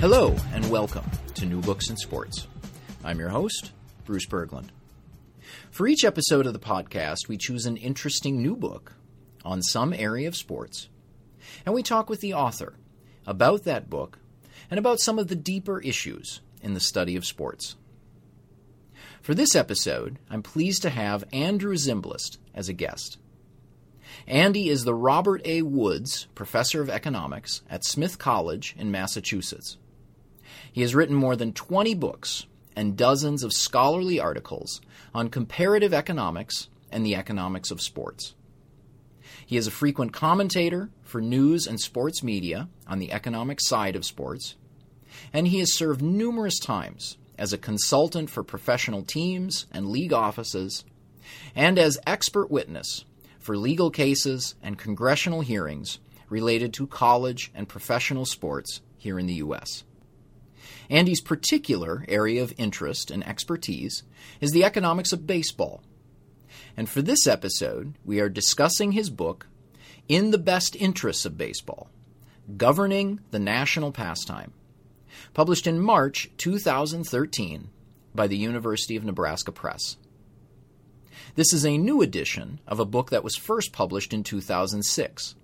Hello and welcome to New Books in Sports. I'm your host, Bruce Berglund. For each episode of the podcast, we choose an interesting new book on some area of sports, and we talk with the author about that book and about some of the deeper issues in the study of sports. For this episode, I'm pleased to have Andrew Zimbalist as a guest. Andy is the Robert A. Woods Professor of Economics at Smith College in Massachusetts. He has written more than 20 books and dozens of scholarly articles on comparative economics and the economics of sports. He is a frequent commentator for news and sports media on the economic side of sports, and he has served numerous times as a consultant for professional teams and league offices, and as expert witness for legal cases and congressional hearings related to college and professional sports here in the U.S. Andy's particular area of interest and expertise is the economics of baseball. And for this episode, we are discussing his book, In the Best Interests of Baseball, Governing the National Pastime, published in March 2013 by the University of Nebraska Press. This is a new edition of a book that was first published in 2006,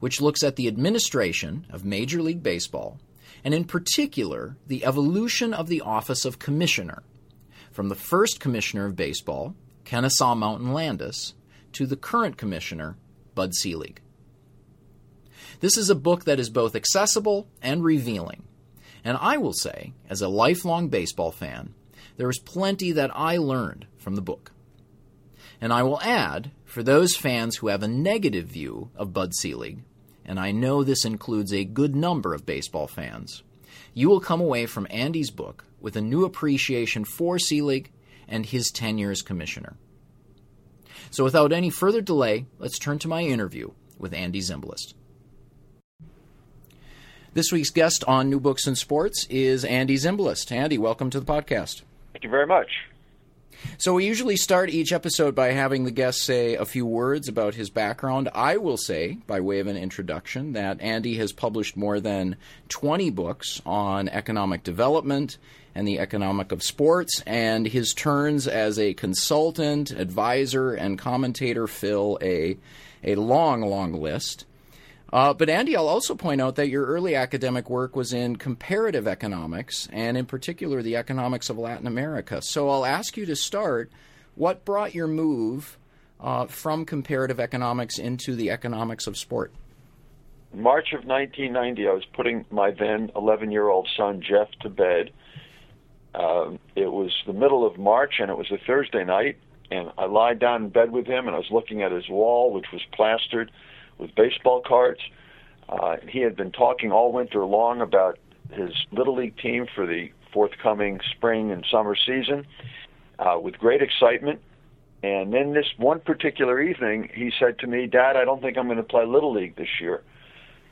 which looks at the administration of Major League Baseball, and in particular, the evolution of the office of commissioner, from the first commissioner of baseball, Kennesaw Mountain Landis, to the current commissioner, Bud Selig. This is a book that is both accessible and revealing, and I will say, as a lifelong baseball fan, there is plenty that I learned from the book. And I will add, for those fans who have a negative view of Bud Selig, and I know this includes a good number of baseball fans, you will come away from Andy's book with a new appreciation for Selig and his tenure as commissioner. So without any further delay, let's turn to my interview with Andy Zimbalist. This week's guest on New Books in Sports is Andy Zimbalist. Andy, welcome to the podcast. Thank you very much. So we usually start each episode by having the guest say a few words about his background. I will say, by way of an introduction, that Andy has published more than 20 books on economic development and the economic of sports, and his turns as a consultant, advisor, and commentator fill a long, long list. But Andy, I'll also point out that your early academic work was in comparative economics, and in particular the economics of Latin America. So I'll ask you to start, what brought your move from comparative economics into the economics of sport? In March of 1990, I was putting my then 11-year-old son, Jeff, to bed. It was the middle of March, and it was a Thursday night, and I lied down in bed with him, and I was looking at his wall, which was plastered with baseball cards. He had been talking all winter long about his Little League team for the forthcoming spring and summer season with great excitement. And then this one particular evening, he said to me, "Dad, I don't think I'm going to play Little League this year."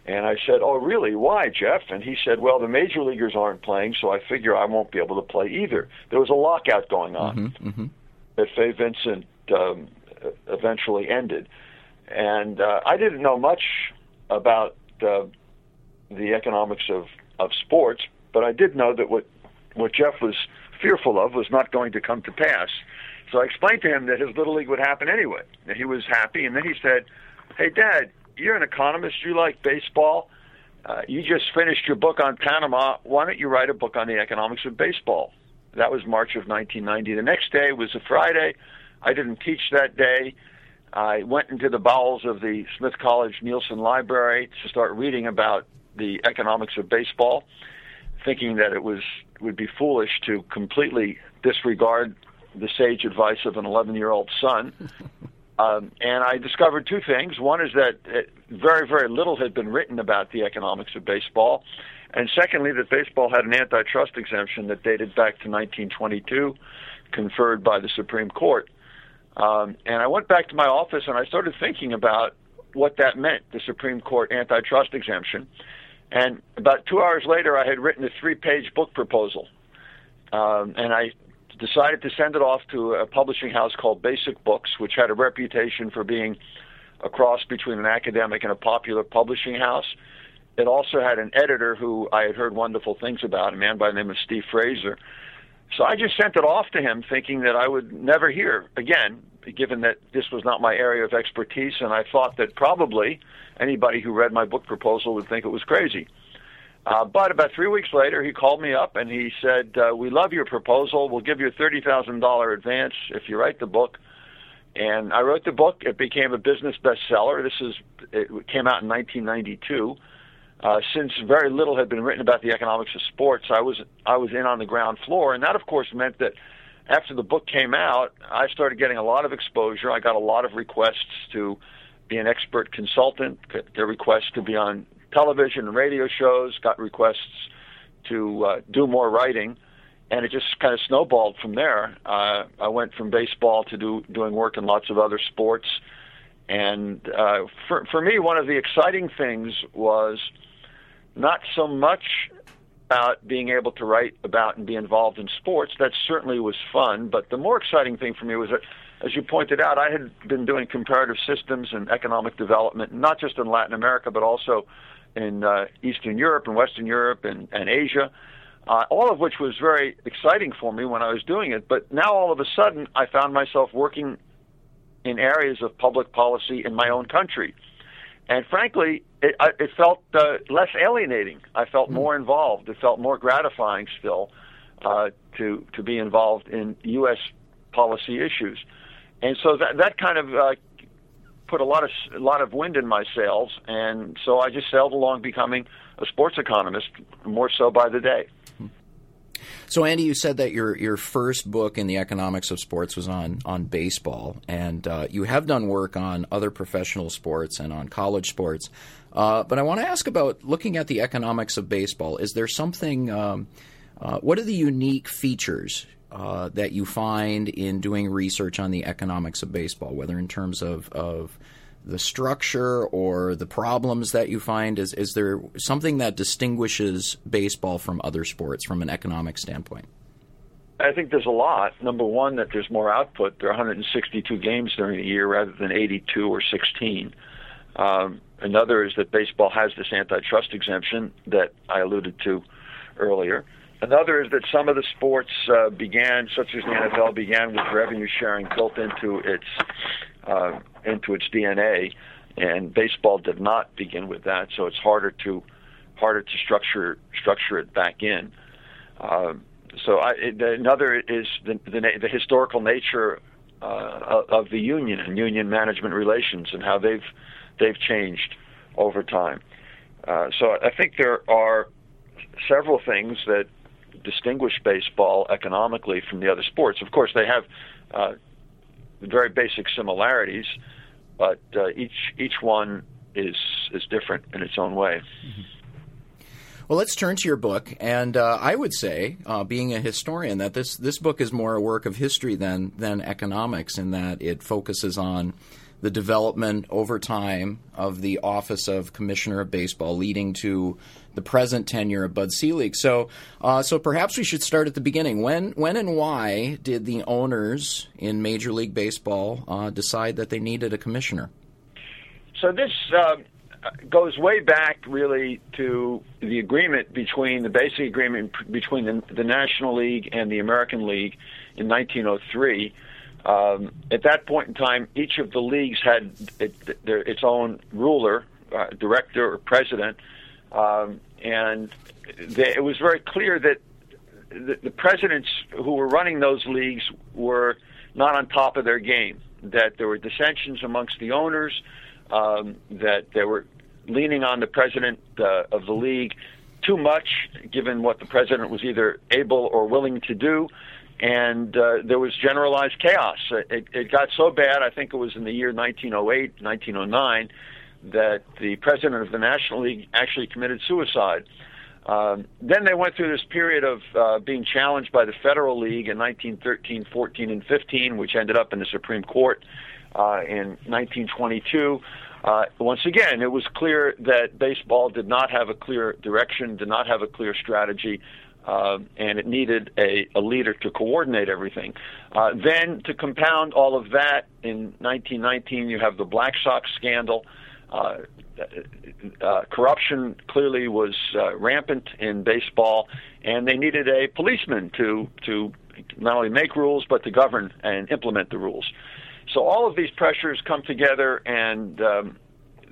And I said, "Oh, really? Why, Jeff?" And he said, "Well, the major leaguers aren't playing, so I figure I won't be able to play either." There was a lockout going on that Fay Vincent eventually ended. And I didn't know much about the economics of sports, but I did know that what Jeff was fearful of was not going to come to pass. So I explained to him that his Little League would happen anyway. And he was happy, and then he said, "Hey, Dad, you're an economist. You like baseball. You just finished your book on Panama. Why don't you write a book on the economics of baseball?" That was March of 1990. The next day was a Friday. I didn't teach that day. I went into the bowels of the Smith College Nielsen Library to start reading about the economics of baseball, thinking that it would be foolish to completely disregard the sage advice of an 11-year-old son. And I discovered two things. One is that very, very little had been written about the economics of baseball. And secondly, that baseball had an antitrust exemption that dated back to 1922, conferred by the Supreme Court. And I went back to my office and I started thinking about what that meant, the Supreme Court antitrust exemption. And about 2 hours later, I had written a 3-page book proposal. And I decided to send it off to a publishing house called Basic Books, which had a reputation for being a cross between an academic and a popular publishing house. It also had an editor who I had heard wonderful things about, a man by the name of Steve Fraser. So I just sent it off to him thinking that I would never hear again, given that this was not my area of expertise, and I thought that probably anybody who read my book proposal would think it was crazy. But about 3 weeks later, he called me up and he said, we love your proposal. We'll give you a $30,000 advance if you write the book. And I wrote the book. It became a business bestseller. It came out in 1992. Since very little had been written about the economics of sports, I was in on the ground floor, and that, of course, meant that after the book came out, I started getting a lot of exposure. I got a lot of requests to be an expert consultant, the requests to be on television and radio shows, got requests to do more writing, and it just kind of snowballed from there. I went from baseball to doing work in lots of other sports, and for me, one of the exciting things was not so much about being able to write about and be involved in sports. That certainly was fun, but the more exciting thing for me was that, as you pointed out, I had been doing comparative systems and economic development, not just in Latin America, but also in Eastern Europe and Western Europe and Asia, all of which was very exciting for me when I was doing it. But now all of a sudden I found myself working in areas of public policy in my own country. And frankly, it felt less alienating. I felt more involved. It felt more gratifying still to be involved in U.S. policy issues. And so that kind of put a lot of wind in my sails. And so I just sailed along becoming a sports economist, more so by the day. So, Andy, you said that your first book in the economics of sports was on baseball, and you have done work on other professional sports and on college sports. But I want to ask about looking at the economics of baseball. Is there something what are the unique features that you find in doing research on the economics of baseball, whether in terms of the structure or the problems that you find? Is there something that distinguishes baseball from other sports from an economic standpoint? I think there's a lot. Number one, that there's more output. There are 162 games during the year rather than 82 or 16. Another is that baseball has this antitrust exemption that I alluded to earlier. Another is that some of the sports began, such as the NFL, began with revenue sharing built into its DNA, and baseball did not begin with that, so it's harder to structure it back in. Another is the historical nature of the union and union management relations and how they've changed over time. So I think there are several things that distinguish baseball economically from the other sports. Of course, they have very basic similarities, but each one is different in its own way. Mm-hmm. Well, let's turn to your book, and I would say, being a historian, that this book is more a work of history than economics, in that it focuses on the development over time of the office of Commissioner of Baseball, leading to the present tenure of Bud Selig. So perhaps we should start at the beginning. When and why did the owners in Major League Baseball decide that they needed a commissioner? So this goes way back, really, to the agreement between the National League and the American League in 1903. At that point in time, each of the leagues had its own ruler, director, or president, and it was very clear that the presidents who were running those leagues were not on top of their game, that there were dissensions amongst the owners, that they were leaning on the president of the league too much, given what the president was either able or willing to do. And there was generalized chaos. It got so bad, I think it was in the year 1908, 1909, that the president of the National League actually committed suicide. Then they went through this period of being challenged by the Federal League in 1913, 14, and 15, which ended up in the Supreme Court in 1922. Once again, it was clear that baseball did not have a clear direction, did not have a clear strategy, and it needed a leader to coordinate everything. Then, to compound all of that, in 1919, you have the Black Sox scandal, Corruption clearly was rampant in baseball, and they needed a policeman to not only make rules but to govern and implement the rules. So all of these pressures come together, and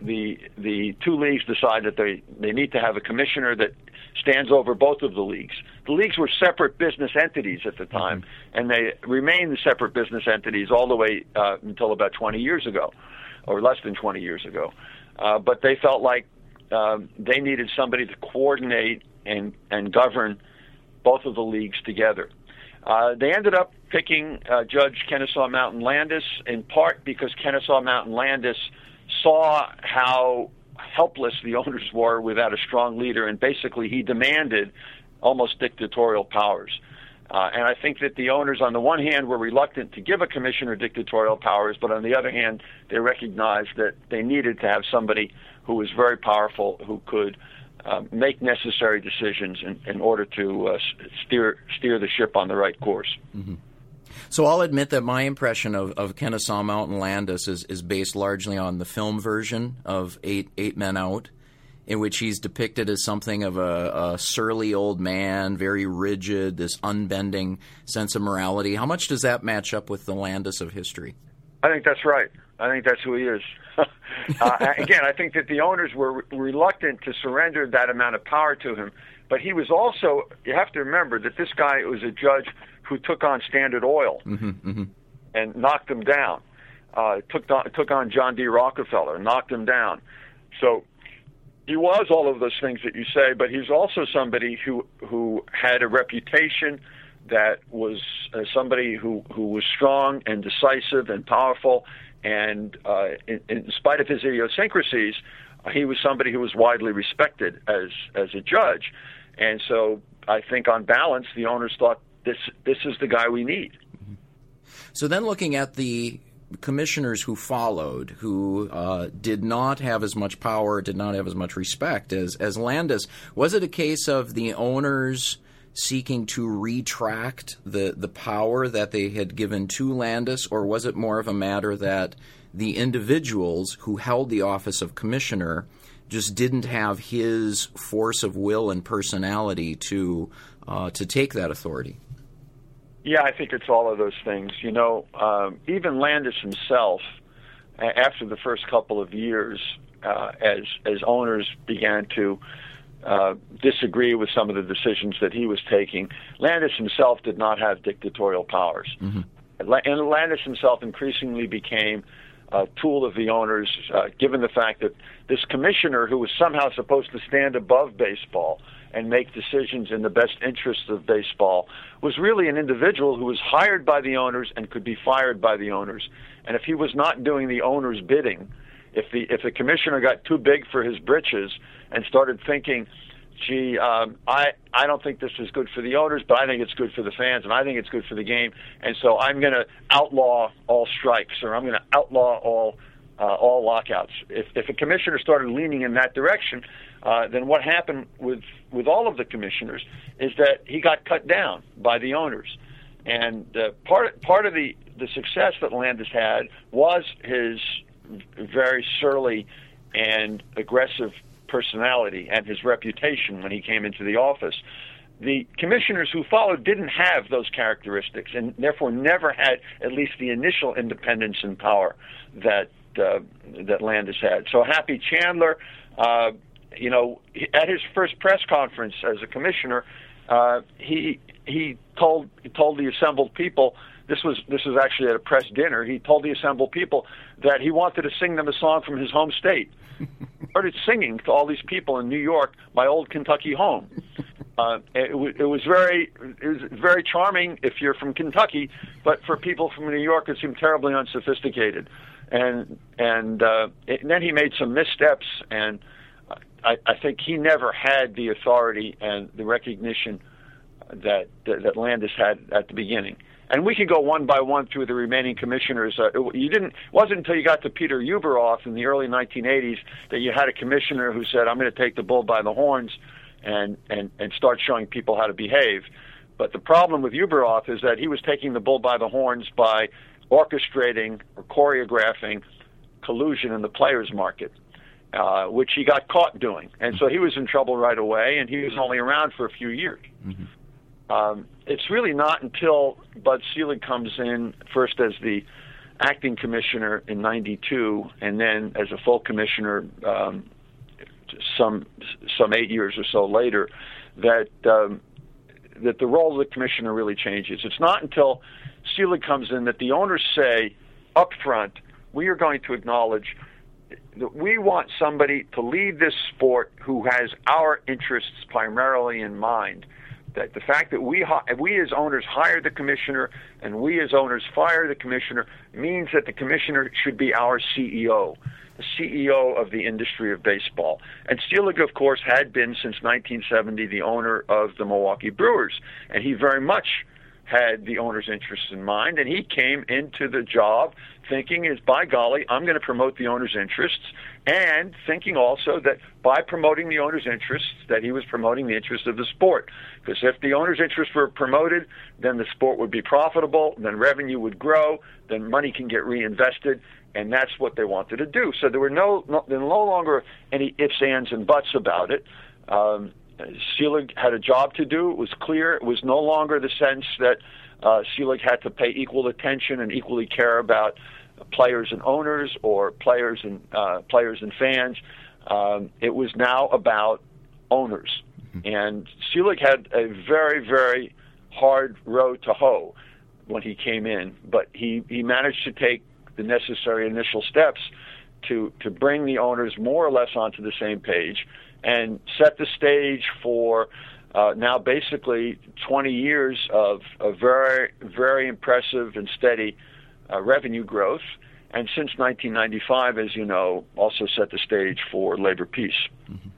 the two leagues decide that they need to have a commissioner that stands over both of the leagues. The leagues were separate business entities at the time, and they remained separate business entities all the way until about 20 years ago, or less than 20 years ago. But they felt like they needed somebody to coordinate and govern both of the leagues together. They ended up picking Judge Kennesaw Mountain Landis, in part because Kennesaw Mountain Landis saw how helpless the owners were without a strong leader, and basically he demanded almost dictatorial powers. And I think that the owners, on the one hand, were reluctant to give a commissioner dictatorial powers, but on the other hand, they recognized that they needed to have somebody who was very powerful, who could make necessary decisions in order to steer the ship on the right course. Mm-hmm. So I'll admit that my impression of Kennesaw Mountain Landis is based largely on the film version of Eight Men Out, in which he's depicted as something of a surly old man, very rigid, this unbending sense of morality. How much does that match up with the Landis of history? I think that's right. I think that's who he is. Again, I think that the owners were reluctant to surrender that amount of power to him, but he was also, you have to remember that this guy was a judge who took on Standard Oil and knocked them down, took on John D. Rockefeller, knocked them down. So he was all of those things that you say, but he's also somebody who had a reputation that was somebody who was strong and decisive and powerful, and in spite of his idiosyncrasies, he was somebody who was widely respected as a judge. And so I think on balance, the owners thought, This is the guy we need. So then looking at the commissioners who followed, who did not have as much power, did not have as much respect as Landis, was it a case of the owners seeking to retract the power that they had given to Landis, or was it more of a matter that the individuals who held the office of commissioner just didn't have his force of will and personality to take that authority? Yeah, I think it's all of those things. You know, even Landis himself, after the first couple of years, as owners began to disagree with some of the decisions that he was taking, Landis himself did not have dictatorial powers. Mm-hmm. And Landis himself increasingly became a tool of the owners, given the fact that this commissioner, who was somehow supposed to stand above baseball and make decisions in the best interests of baseball, was really an individual who was hired by the owners and could be fired by the owners. And if he was not doing the owner's bidding, if the commissioner got too big for his britches and started thinking, gee, I don't think this is good for the owners, but I think it's good for the fans, and I think it's good for the game, and so I'm going to outlaw all strikes, or I'm going to outlaw all lockouts. If a commissioner started leaning in that direction, then what happened with all of the commissioners is that he got cut down by the owners. And part of the success that Landis had was his very surly and aggressive personality and his reputation when he came into the office. The commissioners who followed didn't have those characteristics, and therefore never had at least the initial independence and power that Landis had. So Happy Chandler, at his first press conference as a commissioner, he told the assembled people, this was actually at a press dinner, he told the assembled people that he wanted to sing them a song from his home state. Started singing to all these people in New York, "My Old Kentucky Home." It was very charming if you're from Kentucky, but for people from New York, it seemed terribly unsophisticated. And then he made some missteps, and I think he never had the authority and the recognition that Landis had at the beginning. And we could go one by one through the remaining commissioners. It wasn't until you got to Peter Ueberroth in the early 1980s that you had a commissioner who said, "I'm going to take the bull by the horns and start showing people how to behave." But the problem with Ueberroth is that he was taking the bull by the horns by orchestrating or choreographing collusion in the players' market. which he got caught doing. And so he was in trouble right away, and he was only around for a few years. Mm-hmm. It's really not until Bud Selig comes in, first as the acting commissioner in 92, and then as a full commissioner some 8 years or so later, that that the role of the commissioner really changes. It's not until Selig comes in that the owners say up front, we are going to acknowledge that we want somebody to lead this sport who has our interests primarily in mind. That the fact that we as owners hire the commissioner and we as owners fire the commissioner means that the commissioner should be our CEO, the CEO of the industry of baseball. And Selig, of course, had been since 1970 the owner of the Milwaukee Brewers, and he very much had the owner's interests in mind, and he came into the job thinking, is by golly, I'm going to promote the owner's interests, and thinking also that by promoting the owner's interests, that he was promoting the interests of the sport. Because if the owner's interests were promoted, then the sport would be profitable, then revenue would grow, then money can get reinvested, and that's what they wanted to do. So there were no longer any ifs, ands, and buts about it. Selig had a job to do. It was clear. It was no longer the sense that Selig had to pay equal attention and equally care about players and owners or players and fans. It was now about owners. And Selig had a very, very hard road to hoe when he came in, but he managed to take the necessary initial steps to bring the owners more or less onto the same page and set the stage for now basically 20 years of a very, very impressive and steady revenue growth. And since 1995, as you know, also set the stage for labor peace. Mm-hmm.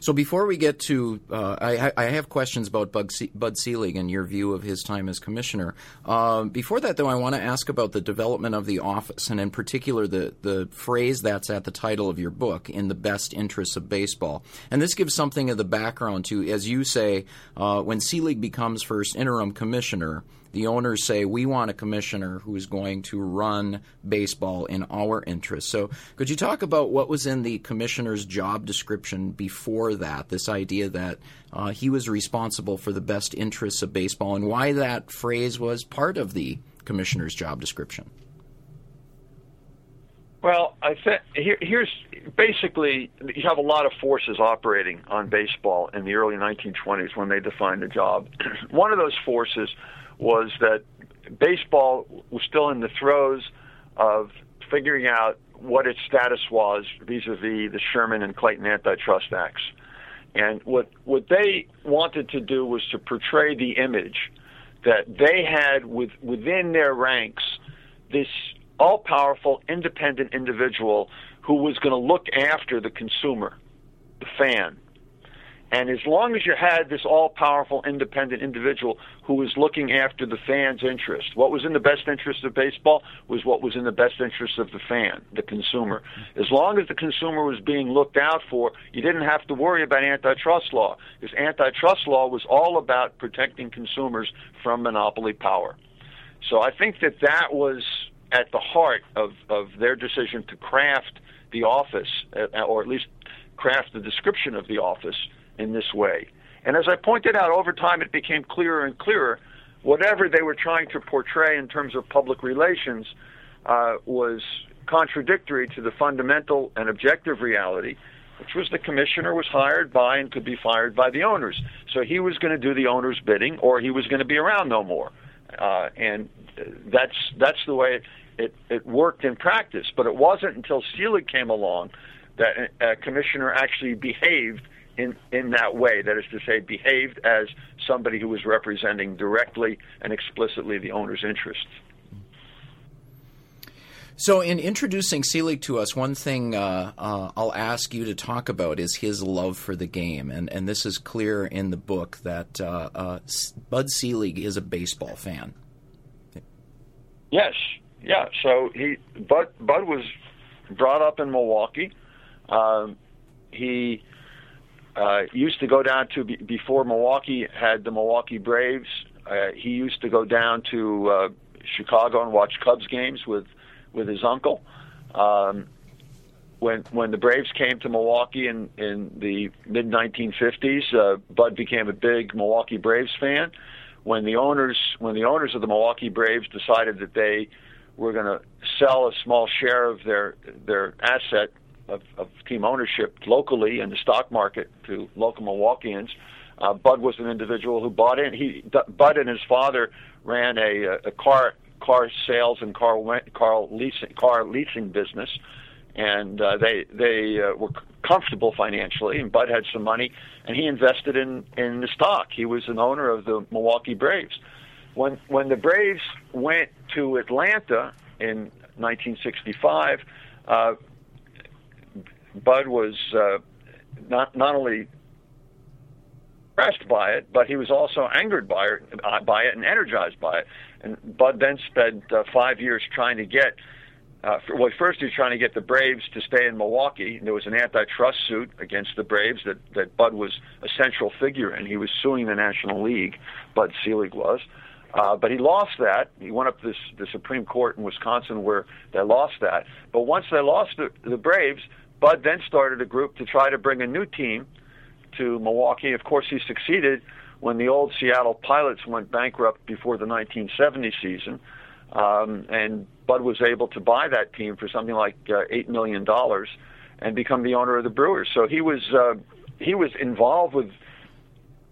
So before we get to I have questions about Bud Selig and your view of his time as commissioner. Before that, though, I want to ask about the development of the office, and in particular the phrase that's at the title of your book, In the Best Interests of Baseball. And this gives something of the background to, as you say, when Selig becomes first interim commissioner, the owners say, we want a commissioner who is going to run baseball in our interest. So could you talk about what was in the commissioner's job description before that, this idea that he was responsible for the best interests of baseball, and why that phrase was part of the commissioner's job description? Well, I think here's basically, you have a lot of forces operating on baseball in the early 1920s when they defined the job. One of those forces was that baseball was still in the throes of figuring out what its status was vis-a-vis the Sherman and Clayton Antitrust Acts. And what they wanted to do was to portray the image that they had within their ranks, this all-powerful, independent individual who was going to look after the consumer, the fan. And as long as you had this all-powerful, independent individual who was looking after the fan's interest, what was in the best interest of baseball was what was in the best interest of the fan, the consumer. As long as the consumer was being looked out for, you didn't have to worry about antitrust law, because antitrust law was all about protecting consumers from monopoly power. So I think that that was at the heart of their decision to craft the office, or at least craft the description of the office in this way. And as I pointed out, over time it became clearer and clearer. Whatever they were trying to portray in terms of public relations was contradictory to the fundamental and objective reality, which was the commissioner was hired by and could be fired by the owners. So he was going to do the owner's bidding, or he was going to be around no more. And that's the way it worked in practice. But it wasn't until Selig came along that a commissioner actually behaved in that way, that is to say, behaved as somebody who was representing directly and explicitly the owner's interests. So in introducing Selig to us, one thing I'll ask you to talk about is his love for the game. And this is clear in the book that Bud Selig is a baseball fan. Yes. Yeah. So Bud was brought up in Milwaukee. He used to go down to, before Milwaukee had the Milwaukee Braves, he used to go down to Chicago and watch Cubs games with his uncle. when the Braves came to Milwaukee in the mid-1950s, Bud became a big Milwaukee Braves fan. When the owners of the Milwaukee Braves decided that they were going to sell a small share of their asset of team ownership locally in the stock market to local Milwaukeeans, Bud was an individual who bought in. Bud and his father ran a car sales and car leasing business, and they were comfortable financially, and Bud had some money, and he invested in the stock. He was an owner of the Milwaukee Braves. When the Braves went to Atlanta in 1965, Bud was not only impressed by it, but he was also angered by it and energized by it. And Bud then spent 5 years trying to get first he was trying to get the Braves to stay in Milwaukee, and there was an antitrust suit against the Braves that Bud was a central figure in. He was suing the National League, Bud Selig was. But he lost that. He went up to the Supreme Court in Wisconsin where they lost that. But once they lost the Braves, Bud then started a group to try to bring a new team to Milwaukee. Of course, he succeeded when the old Seattle Pilots went bankrupt before the 1970 season. And Bud was able to buy that team for something like $8 million and become the owner of the Brewers. So he was involved with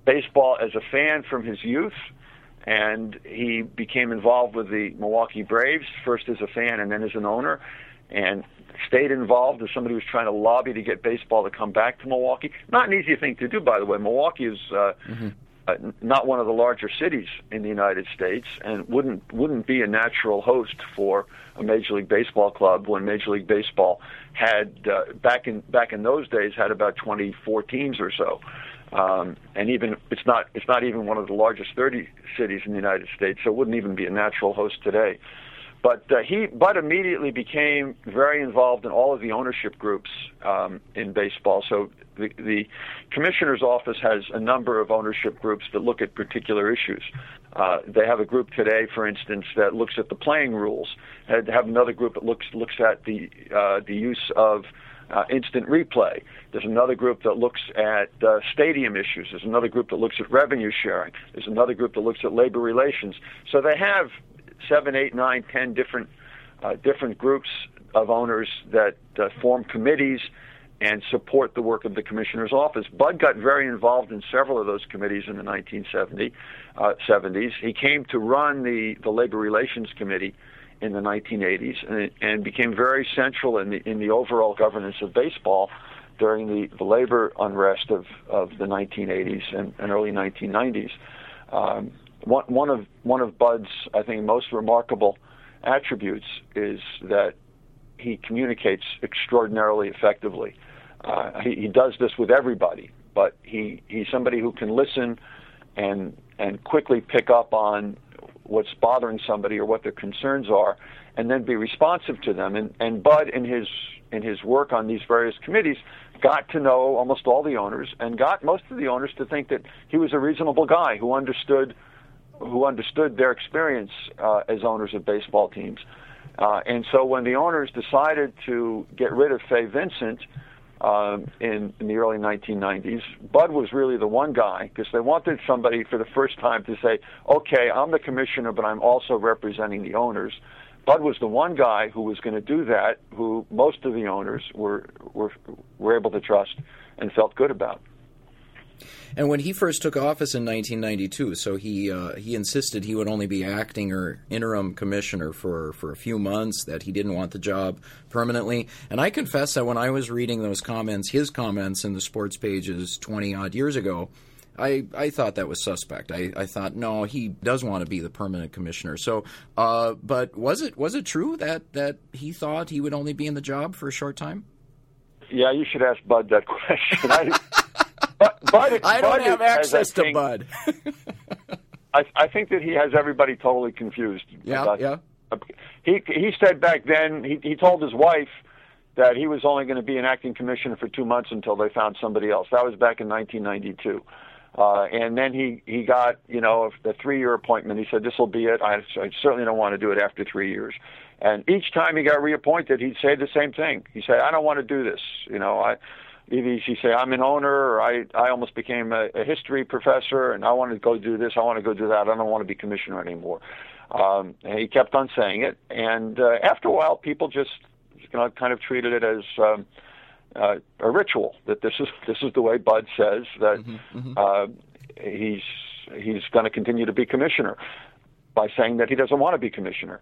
baseball as a fan from his youth, and he became involved with the Milwaukee Braves, first as a fan and then as an owner, and stayed involved as somebody who was trying to lobby to get baseball to come back to Milwaukee. Not an easy thing to do, by the way. Milwaukee is not one of the larger cities in the United States, and wouldn't be a natural host for a Major League Baseball club when Major League Baseball had back in those days had about 24 teams or so, and even it's not even one of the largest 30 cities in the United States, so it wouldn't even be a natural host today. But Bud immediately became very involved in all of the ownership groups in baseball. So the commissioner's office has a number of ownership groups that look at particular issues. They have a group today, for instance, that looks at the playing rules. They have another group that looks at the use of instant replay. There's another group that looks at stadium issues. There's another group that looks at revenue sharing. There's another group that looks at labor relations. So they have 7, 8, 9, 10 different groups of owners that form committees and support the work of the commissioner's office. Bud got very involved in several of those committees in the 1970s. He came to run the labor relations committee in the 1980s and became very central in the overall governance of baseball during the labor unrest of the 1980s and early 1990s. One of Bud's, I think, most remarkable attributes is that he communicates extraordinarily effectively. He does this with everybody, but he's somebody who can listen and quickly pick up on what's bothering somebody or what their concerns are, and then be responsive to them. And Bud, in his work on these various committees, got to know almost all the owners and got most of the owners to think that he was a reasonable guy who understood their experience as owners of baseball teams. And so when the owners decided to get rid of Fay Vincent in the early 1990s, Bud was really the one guy, because they wanted somebody for the first time to say, okay, I'm the commissioner, but I'm also representing the owners. Bud was the one guy who was going to do that, who most of the owners were able to trust and felt good about. And when he first took office in 1992, so he insisted he would only be acting or interim commissioner for a few months, that he didn't want the job permanently. And I confess that when I was reading those comments, his comments in the sports pages 20-odd years ago, I thought that was suspect. I thought, no, he does want to be the permanent commissioner. So, but was it true that he thought he would only be in the job for a short time? Yeah, you should ask Bud that question. Bud have access to Bud. I think that he has everybody totally confused. Yeah. He said back then, he told his wife that he was only going to be an acting commissioner for 2 months until they found somebody else. That was back in 1992. And then he got, the 3-year appointment. He said, this will be it. I certainly don't want to do it after 3 years. And each time he got reappointed, he'd say the same thing. He said, I don't want to do this. You know, either he'd say, I'm an owner, or I almost became a history professor, and I want to go do this, I want to go do that, I don't want to be commissioner anymore. And he kept on saying it. And after a while, people just, you know, kind of treated it as a ritual, that this is the way Bud says that he's going to continue to be commissioner, by saying that he doesn't want to be commissioner.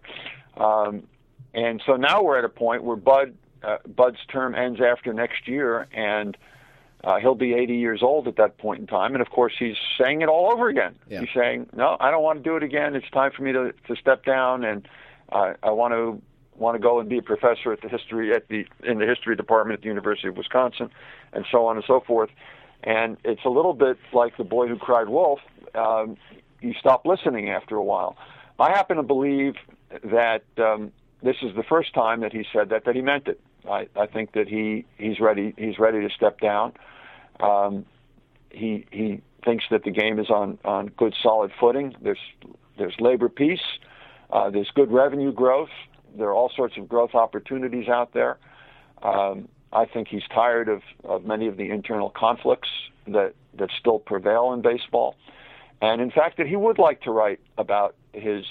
And so now we're at a point where Bud's term ends after next year, and he'll be 80 years old at that point in time. And, of course, he's saying it all over again. Yeah. He's saying, no, I don't want to do it again. It's time for me to step down, and I want to go and be a professor in the history department at the University of Wisconsin, and so on and so forth. And it's a little bit like the boy who cried wolf. You stop listening after a while. I happen to believe that this is the first time that he said that he meant it. I think that he's ready to step down. He thinks that the game is on good solid footing. There's labor peace. There's good revenue growth. There are all sorts of growth opportunities out there. I think he's tired of many of the internal conflicts that still prevail in baseball. And, in fact, that he would like to write about his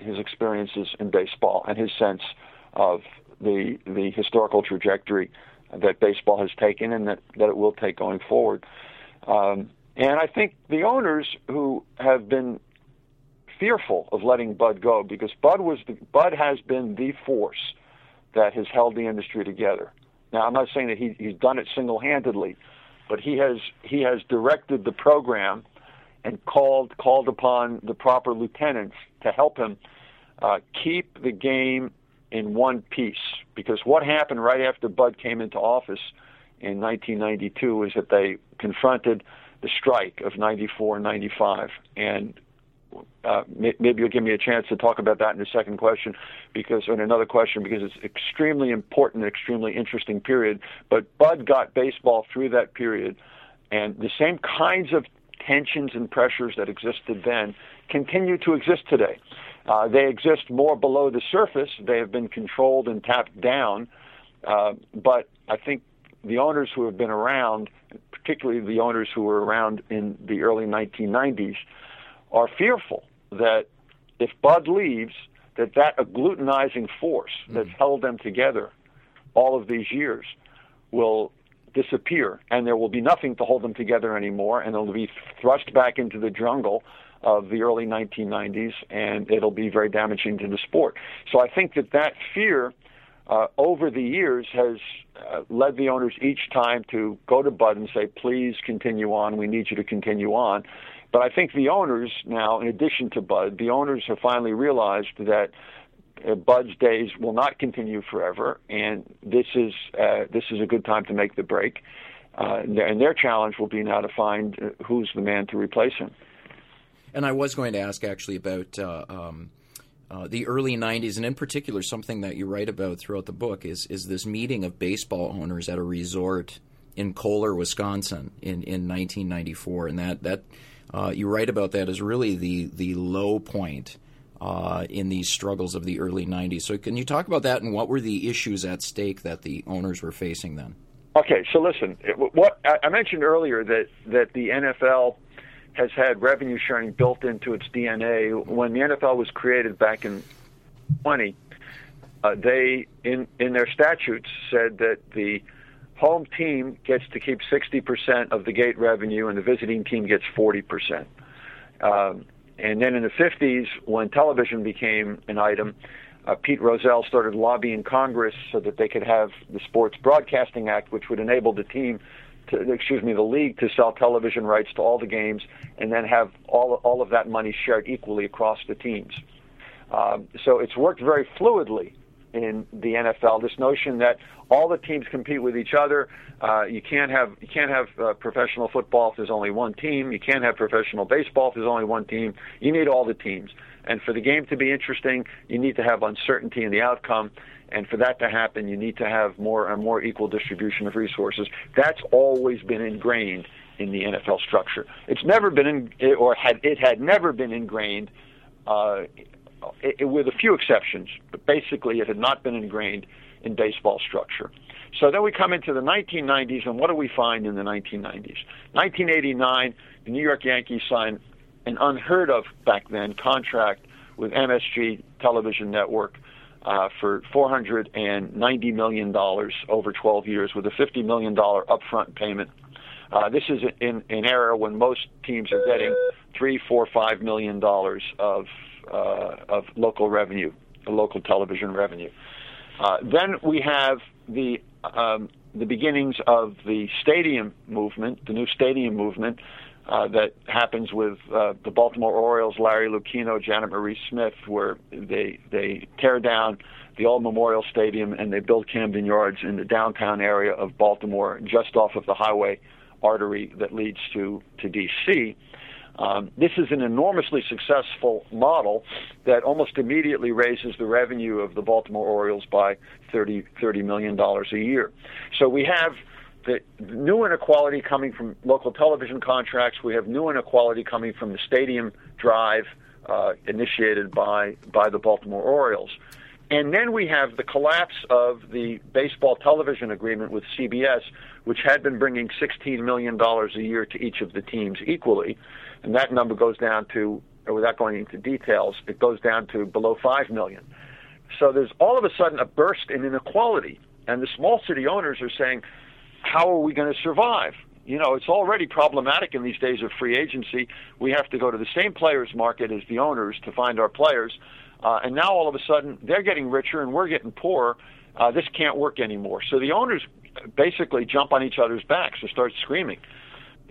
experiences in baseball and his sense of the historical trajectory that baseball has taken and that it will take going forward. And I think the owners who have been fearful of letting Bud go, because Bud has been the force that has held the industry together. Now, I'm not saying that he's done it single-handedly, but he has directed the program and called upon the proper lieutenants to help him keep the game in one piece. Because what happened right after Bud came into office in 1992 is that they confronted the strike of 94 and 95. And maybe you'll give me a chance to talk about that in a second question, because it's extremely important, extremely interesting period. But Bud got baseball through that period, and the same kinds of tensions and pressures that existed then continue to exist today. They exist more below the surface. They have been controlled and tapped down. But I think the owners who have been around, particularly the owners who were around in the early 1990s, are fearful that if Bud leaves, that agglutinizing force that's held them together all of these years will disappear, and there will be nothing to hold them together anymore, and they'll be thrust back into the jungle of the early 1990s, and it'll be very damaging to the sport. So I think that fear over the years has led the owners each time to go to Bud and say, please continue on, we need you to continue on. But I think the owners now, in addition to Bud, the owners have finally realized that Bud's days will not continue forever, and this is a good time to make the break. And their challenge will be now to find who's the man to replace him. And I was going to ask actually about the early 90s, and in particular something that you write about throughout the book is this meeting of baseball owners at a resort in Kohler, Wisconsin in 1994. And that you write about that as really the low point in these struggles of the early 90s. So can you talk about that, and what were the issues at stake that the owners were facing then? Okay, so listen, what I mentioned earlier that the NFL has had revenue sharing built into its DNA. When the NFL was created back in 20, they, in their statutes, said that the home team gets to keep 60% of the gate revenue and the visiting team gets 40%. And then in the 50s, when television became an item, Pete Rozelle started lobbying Congress so that they could have the Sports Broadcasting Act, which would enable the league to sell television rights to all the games and then have all of that money shared equally across the teams. So it's worked very fluidly in the NFL, this notion that all the teams compete with each other. You can't have professional football if there's only one team. You can't have professional baseball if there's only one team. You need all the teams. And for the game to be interesting, you need to have uncertainty in the outcome. And for that to happen, you need to have a more equal distribution of resources. That's always been ingrained in the NFL structure. It's never been, or had never been ingrained with a few exceptions, but basically it had not been ingrained in baseball structure. So then we come into the 1990s, and what do we find in the 1990s? 1989, the New York Yankees signed an unheard of, back then, contract with MSG Television Network for $490 million over 12 years with a $50 million upfront payment. This is in an era when most teams are getting $3, $4, $5 million of local revenue, local television revenue. Then we have the beginnings of the stadium movement, the new stadium movement that happens with the Baltimore Orioles, Larry Lucchino, Janet Marie Smith, where they tear down the old Memorial Stadium and they build Camden Yards in the downtown area of Baltimore, just off of the highway artery that leads to D.C. This is an enormously successful model that almost immediately raises the revenue of the Baltimore Orioles by $30 million a year. So we have the new inequality coming from local television contracts. We have new inequality coming from the stadium drive initiated by the Baltimore Orioles. And then we have the collapse of the baseball television agreement with CBS, which had been bringing $16 million a year to each of the teams equally. And that number goes down to, without going into details, it goes down to below $5 million. So there's all of a sudden a burst in inequality. And the small city owners are saying, how are we going to survive? You know, it's already problematic in these days of free agency. We have to go to the same players market as the owners to find our players. And now all of a sudden they're getting richer and we're getting poorer. This can't work anymore. So the owners basically jump on each other's backs and start screaming.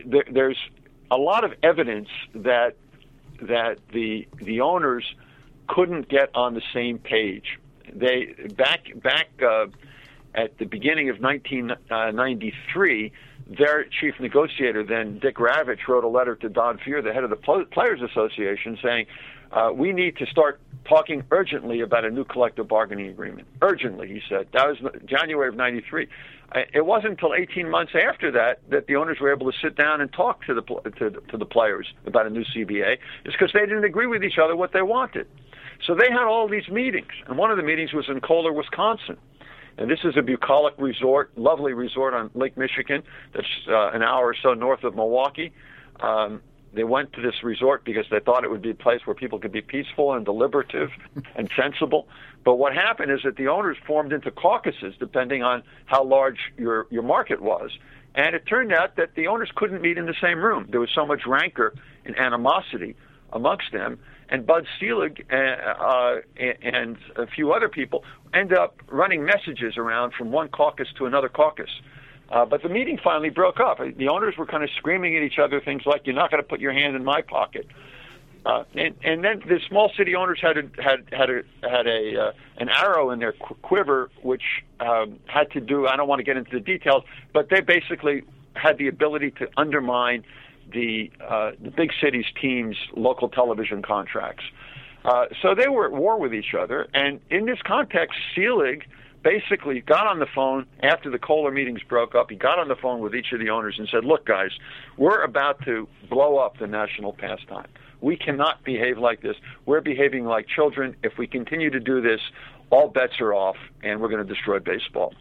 There's a lot of evidence that the owners couldn't get on the same page. They back at the beginning of 1993. Their chief negotiator then, Dick Ravitch, wrote a letter to Don Fehr, the head of the Players Association, saying, we need to start talking urgently about a new collective bargaining agreement. Urgently, he said. That was January of 93. It wasn't until 18 months after that the owners were able to sit down and talk to the players about a new CBA. It's because they didn't agree with each other what they wanted. So they had all these meetings, and one of the meetings was in Kohler, Wisconsin. And this is a bucolic resort, lovely resort on Lake Michigan that's an hour or so north of Milwaukee. They went to this resort because they thought it would be a place where people could be peaceful and deliberative and sensible. But what happened is that the owners formed into caucuses depending on how large your market was. And it turned out that the owners couldn't meet in the same room. There was so much rancor and animosity amongst them. And Bud Selig and a few other people end up running messages around from one caucus to another caucus. But the meeting finally broke up. The owners were kind of screaming at each other things like, "You're not going to put your hand in my pocket." And then the small city owners had an arrow in their quiver, which had to do. I don't want to get into the details, but they basically had the ability to undermine the big cities' teams' local television contracts. So they were at war with each other. And in this context, Selig basically got on the phone after the Kohler meetings broke up. He got on the phone with each of the owners and said, "Look, guys, we're about to blow up the national pastime. We cannot behave like this. We're behaving like children. If we continue to do this, all bets are off, and we're going to destroy baseball."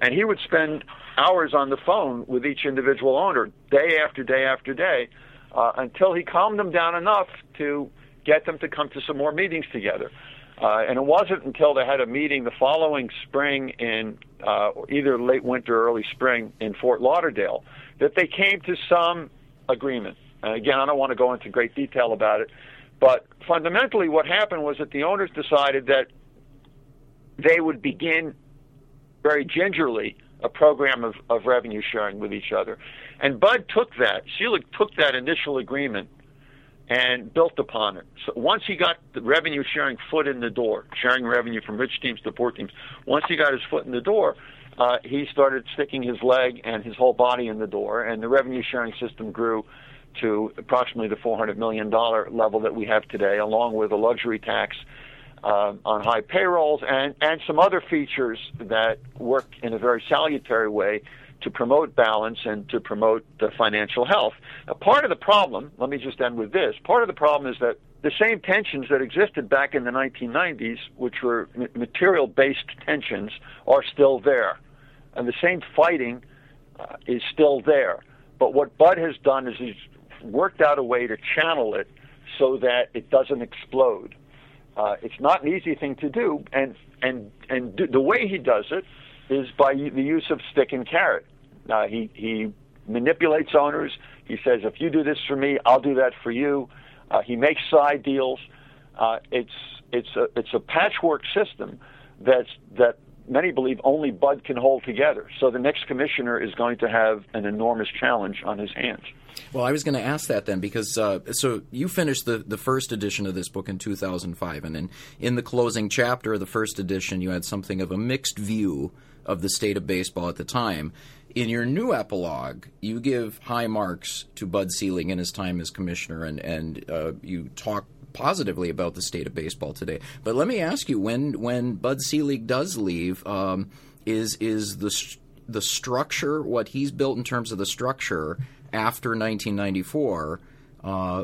And he would spend hours on the phone with each individual owner, day after day after day, until he calmed them down enough to get them to come to some more meetings together. And it wasn't until they had a meeting the following spring in either late winter or early spring in Fort Lauderdale that they came to some agreement. And again, I don't want to go into great detail about it, but fundamentally what happened was that the owners decided that they would begin very gingerly a program of revenue sharing with each other. And Bud took that. Selig took that initial agreement and built upon it. So once he got the revenue sharing foot in the door, sharing revenue from rich teams to poor teams, once he got his foot in the door, he started sticking his leg and his whole body in the door, and the revenue sharing system grew to approximately the $400 million level that we have today, along with a luxury tax on high payrolls and some other features that work in a very salutary way to promote balance and to promote the financial health. Now, part of the problem, let me just end with this, part of the problem is that the same tensions that existed back in the 1990s, which were material-based tensions, are still there. And the same fighting is still there. But what Bud has done is he's worked out a way to channel it so that it doesn't explode. It's not an easy thing to do, and the way he does it is by the use of stick and carrot. He manipulates owners. He says, if you do this for me, I'll do that for you. He makes side deals. It's a patchwork system that many believe only Bud can hold together. So the next commissioner is going to have an enormous challenge on his hands. Well, I was going to ask that then, because so you finished the first edition of this book in 2005, and in the closing chapter of the first edition, you had something of a mixed view of the state of baseball at the time. In your new epilogue, you give high marks to Bud Selig and his time as commissioner, and you talk positively about the state of baseball today. But let me ask you, when Bud Selig does leave, is the structure, what he's built in terms of the structure after 1994,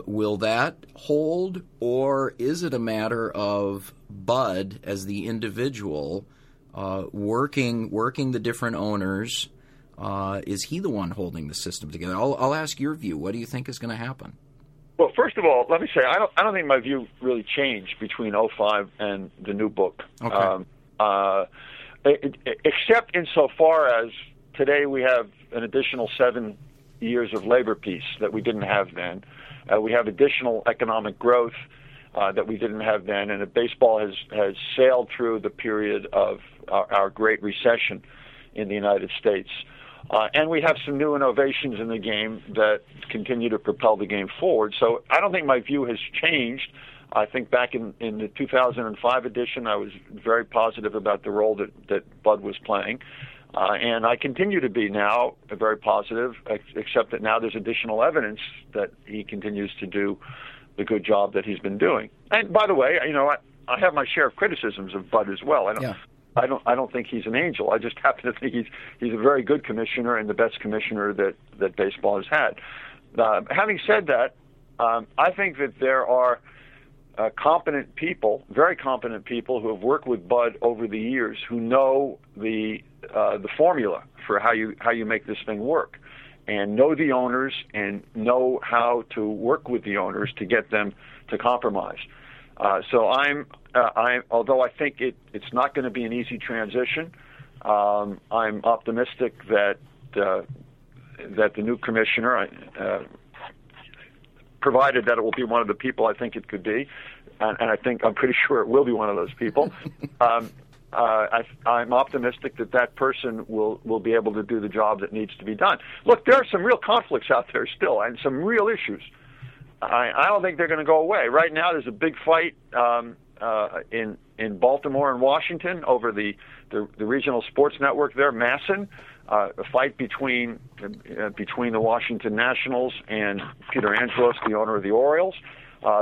will that hold, or is it a matter of Bud as the individual working the different owners? Is he the one holding the system together? I'll ask your view. What do you think is going to happen? Well, first of all, let me say I don't think my view really changed between 2005 and the new book, okay. Except insofar as today we have an additional 7 years of labor peace that we didn't have then. We have additional economic growth that we didn't have then, and baseball has sailed through the period of our Great Recession in the United States. And we have some new innovations in the game that continue to propel the game forward. So I don't think my view has changed. I think back in the 2005 edition, I was very positive about the role that Bud was playing. And I continue to be now very positive, except that now there's additional evidence that he continues to do the good job that he's been doing. And by the way, I have my share of criticisms of Bud as well. I don't think he's an angel. I just happen to think he's a very good commissioner and the best commissioner that baseball has had. Having said that, I think that there are competent people, very competent people, who have worked with Bud over the years, who know the formula for how you make this thing work, and know the owners and know how to work with the owners to get them to compromise. So although I think it's not going to be an easy transition, I'm optimistic that the new commissioner, provided that it will be one of the people I think it could be, and I think I'm pretty sure it will be one of those people. I'm optimistic that person will be able to do the job that needs to be done. Look, there are some real conflicts out there still, and some real issues. I don't think they're going to go away. Right now, there's a big fight in Baltimore and Washington over the regional sports network there, MASN, a fight between the Washington Nationals and Peter Angelos, the owner of the Orioles.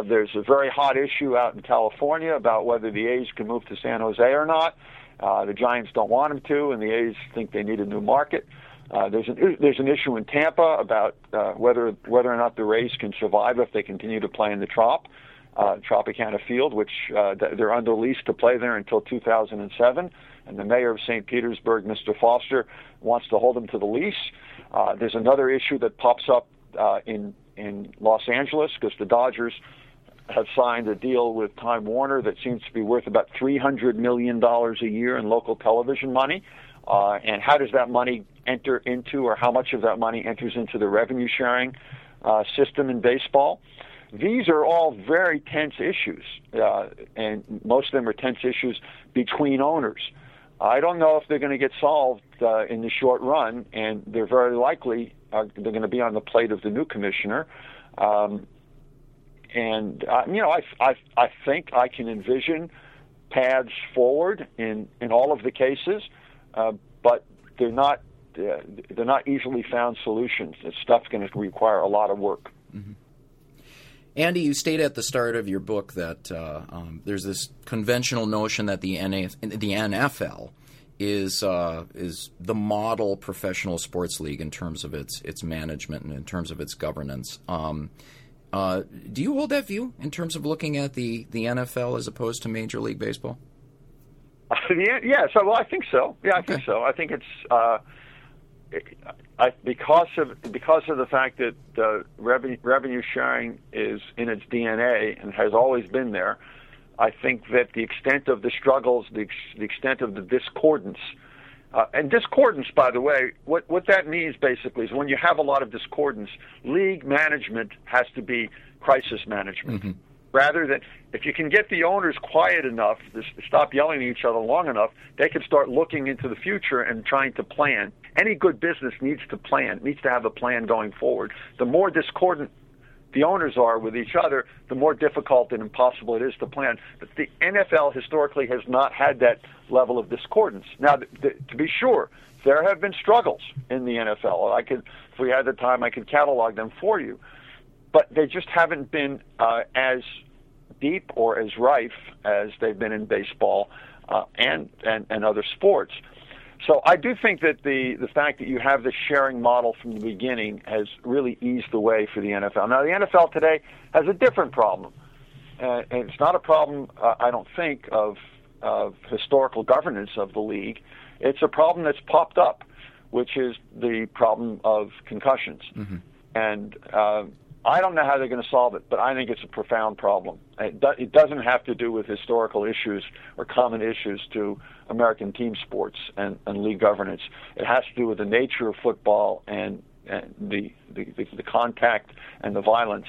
There's a very hot issue out in California about whether the A's can move to San Jose or not. The Giants don't want them to, and the A's think they need a new market. There's an issue in Tampa about whether or not the Rays can survive if they continue to play in the Tropicana Field, which they're under lease to play there until 2007. And the mayor of St. Petersburg, Mr. Foster, wants to hold them to the lease. There's another issue that pops up in Los Angeles because the Dodgers have signed a deal with Time Warner that seems to be worth about $300 million a year in local television money. And how does that money enter into, or how much of that money enters into the revenue-sharing system in baseball? These are all very tense issues, and most of them are tense issues between owners. I don't know if they're going to get solved in the short run, and they're very likely they're going to be on the plate of the new commissioner. I think I can envision paths forward in all of the cases. But they're not easily found solutions. This stuff's going to require a lot of work. Mm-hmm. Andy, you state at the start of your book that there's this conventional notion that the NFL is the model professional sports league in terms of its management and in terms of its governance. Do you hold that view in terms of looking at the NFL as opposed to Major League Baseball? Yeah, I think so. Yeah, I think so. I think it's because of the fact that revenue sharing is in its DNA and has always been there. I think that the extent of the struggles, the extent of the discordance, and discordance, by the way, what that means basically is when you have a lot of discordance, league management has to be crisis management. Mm-hmm. Rather than, if you can get the owners quiet enough, stop yelling at each other long enough, they can start looking into the future and trying to plan. Any good business needs to plan, needs to have a plan going forward. The more discordant the owners are with each other, the more difficult and impossible it is to plan. But the NFL historically has not had that level of discordance. Now, to be sure, there have been struggles in the NFL. If we had the time, I could catalog them for you. But they just haven't been as deep or as rife as they've been in baseball and other sports. So I do think that the fact that you have the sharing model from the beginning has really eased the way for the NFL. Now, the NFL today has a different problem. And it's not a problem, I don't think, of historical governance of the league. It's a problem that's popped up, which is the problem of concussions. Mm-hmm. And I don't know how they're going to solve it, but I think it's a profound problem. It doesn't have to do with historical issues or common issues to American team sports and league governance. It has to do with the nature of football and the contact and the violence,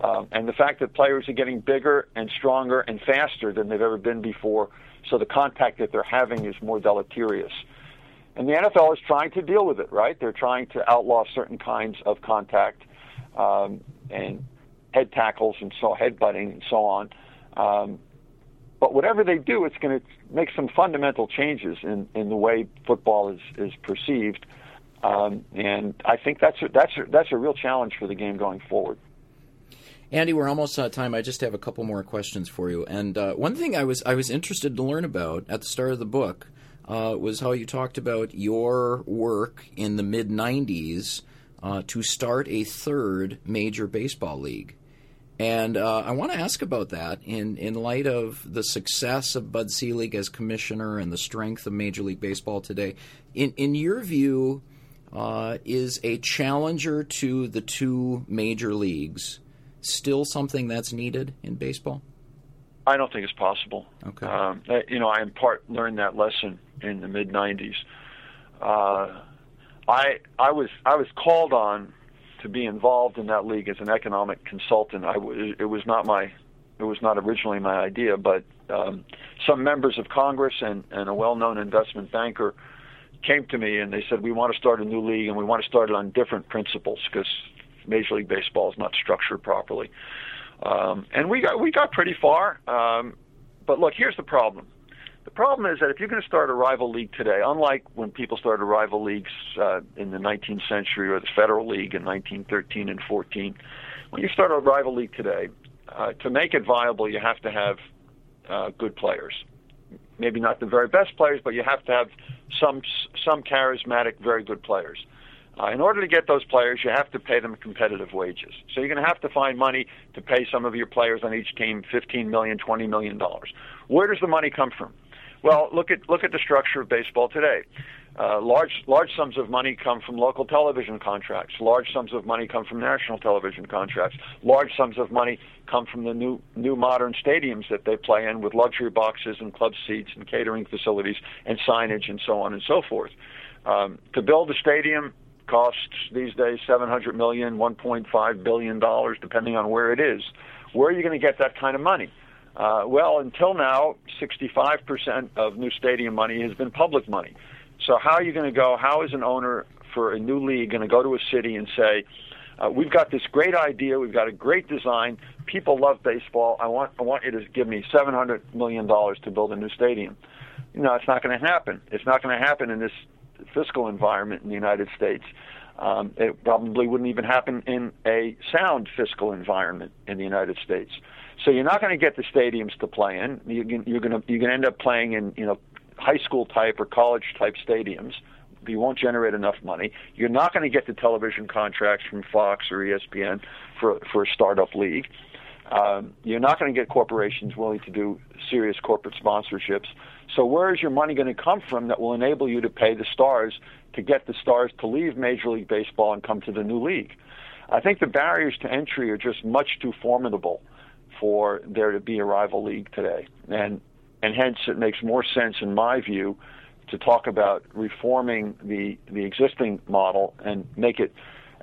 and the fact that players are getting bigger and stronger and faster than they've ever been before, so the contact that they're having is more deleterious. And the NFL is trying to deal with it, right? They're trying to outlaw certain kinds of contact, and head tackles and so headbutting and so on. But whatever they do, it's going to make some fundamental changes in the way football is perceived. And I think that's a real challenge for the game going forward. Andy, we're almost out of time. I just have a couple more questions for you. And one thing I was interested to learn about at the start of the book was how you talked about your work in the mid-'90s to start a third major baseball league. And I want to ask about that in light of the success of Bud Selig as commissioner and the strength of Major League Baseball today. In your view, is a challenger to the two major leagues still something that's needed in baseball? I don't think it's possible. Okay. I in part learned that lesson in the mid-'90s. I was called on to be involved in that league as an economic consultant. It was not originally my idea, but some members of Congress and a well-known investment banker came to me and they said, we want to start a new league and we want to start it on different principles because Major League Baseball is not structured properly. And we got pretty far. But look, here's the problem. The problem is that if you're going to start a rival league today, unlike when people started rival leagues in the 19th century or the Federal League in 1913 and 14, when you start a rival league today, to make it viable, you have to have good players. Maybe not the very best players, but you have to have some charismatic, very good players. In order to get those players, you have to pay them competitive wages. So you're going to have to find money to pay some of your players on each team, $15 million, $20 million. Where does the money come from? Well, look at the structure of baseball today. Large sums of money come from local television contracts. Large sums of money come from national television contracts. Large sums of money come from the new modern stadiums that they play in with luxury boxes and club seats and catering facilities and signage and so on and so forth. To build a stadium costs these days $700 million, $1.5 billion, depending on where it is. Where are you going to get that kind of money? Well, until now, 65% of new stadium money has been public money. So how are you going to go? How is an owner for a new league going to go to a city and say, we've got this great idea, we've got a great design, people love baseball, I want you to give me $700 million to build a new stadium? No, it's not going to happen. It's not going to happen in this fiscal environment in the United States. It probably wouldn't even happen in a sound fiscal environment in the United States. So you're not going to get the stadiums to play in. You're going to end up playing in high school type or college type stadiums, you won't generate enough money. You're not going to get the television contracts from Fox or ESPN for a startup league. You're not going to get corporations willing to do serious corporate sponsorships. So where is your money going to come from that will enable you to pay the stars, to get the stars to leave Major League Baseball and come to the new league? I think the barriers to entry are just much too formidable for there to be a rival league today. And hence it makes more sense, in my view, to talk about reforming the existing model and make it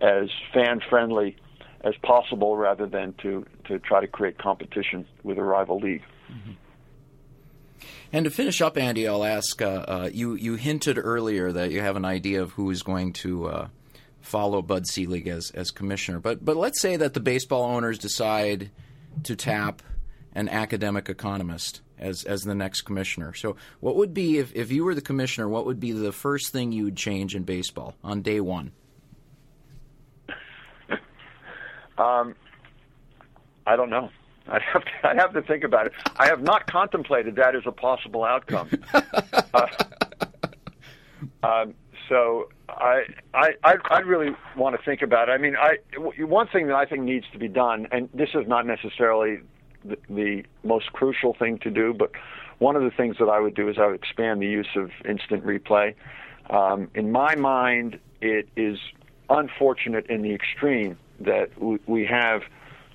as fan-friendly as possible rather than to try to create competition with a rival league. Mm-hmm. And to finish up, Andy, I'll ask, you hinted earlier that you have an idea of who is going to follow Bud Selig as commissioner. But let's say that the baseball owners decide to tap an academic economist as the next commissioner. So what would be, if you were the commissioner, what would be the first thing you would change in baseball on day one? I don't know. I'd have to think about it. I have not contemplated that as a possible outcome. So I'd really want to think about it. I mean, one thing that I think needs to be done, and this is not necessarily the most crucial thing to do, but one of the things that I would do is I would expand the use of instant replay. In my mind, it is unfortunate in the extreme that we have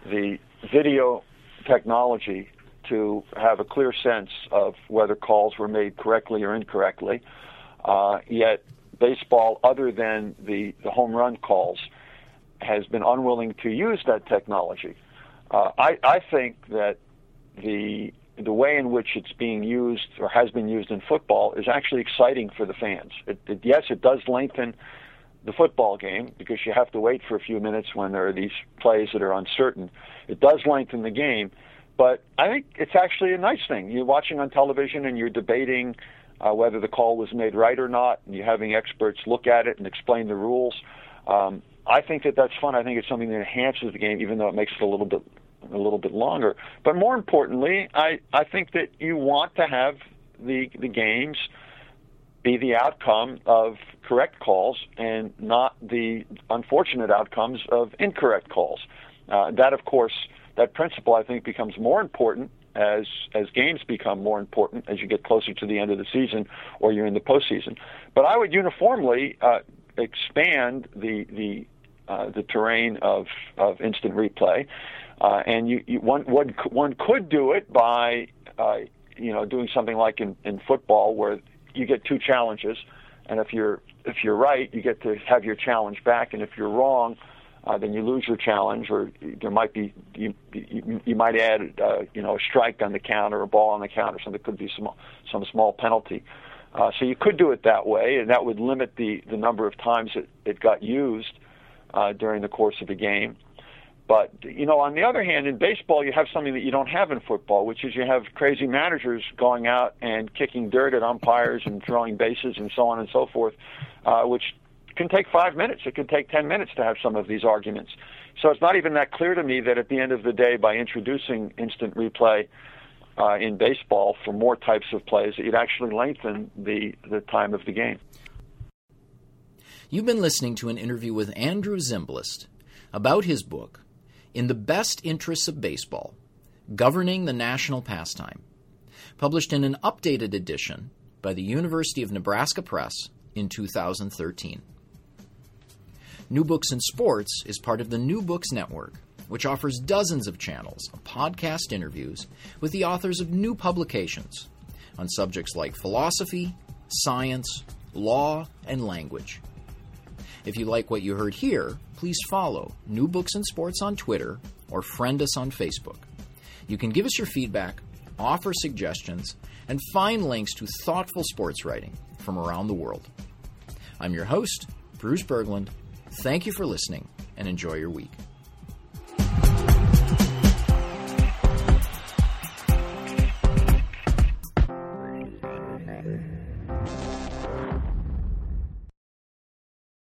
the video technology to have a clear sense of whether calls were made correctly or incorrectly. Yet baseball, other than the home run calls, has been unwilling to use that technology. I think that the way in which it's being used or has been used in football is actually exciting for the fans. Yes, it does lengthen the football game because you have to wait for a few minutes when there are these plays that are uncertain. It does lengthen the game, but I think it's actually a nice thing. You're watching on television and you're debating whether the call was made right or not, and you're having experts look at it and explain the rules. I think that that's fun. I think it's something that enhances the game, even though it makes it a little bit longer. But more importantly, I think that you want to have the games be the outcome of correct calls and not the unfortunate outcomes of incorrect calls. That, of course, that principle, I think, becomes more important as games become more important as you get closer to the end of the season or you're in the postseason. But I would uniformly expand the terrain of instant replay, and one could do it by doing something like in football where you get two challenges, and if you're right, you get to have your challenge back, and if you're wrong, then you lose your challenge, or there might be you might add a strike on the count or a ball on the count or something. It could be some small penalty. So you could do it that way, and that would limit the number of times it got used during the course of the game. But, on the other hand, in baseball, you have something that you don't have in football, which is you have crazy managers going out and kicking dirt at umpires and throwing bases and so on and so forth, which can take 5 minutes. It can take 10 minutes to have some of these arguments. So it's not even that clear to me that at the end of the day, by introducing instant replay in baseball for more types of plays, it actually lengthened the time of the game. You've been listening to an interview with Andrew Zimbalist about his book, In the Best Interests of Baseball, Governing the National Pastime, published in an updated edition by the University of Nebraska Press in 2013. New Books in Sports is part of the New Books Network, which offers dozens of channels of podcast interviews with the authors of new publications on subjects like philosophy, science, law, and language. If you like what you heard here, please follow New Books in Sports on Twitter or friend us on Facebook. You can give us your feedback, offer suggestions, and find links to thoughtful sports writing from around the world. I'm your host, Bruce Berglund. Thank you for listening, and enjoy your week.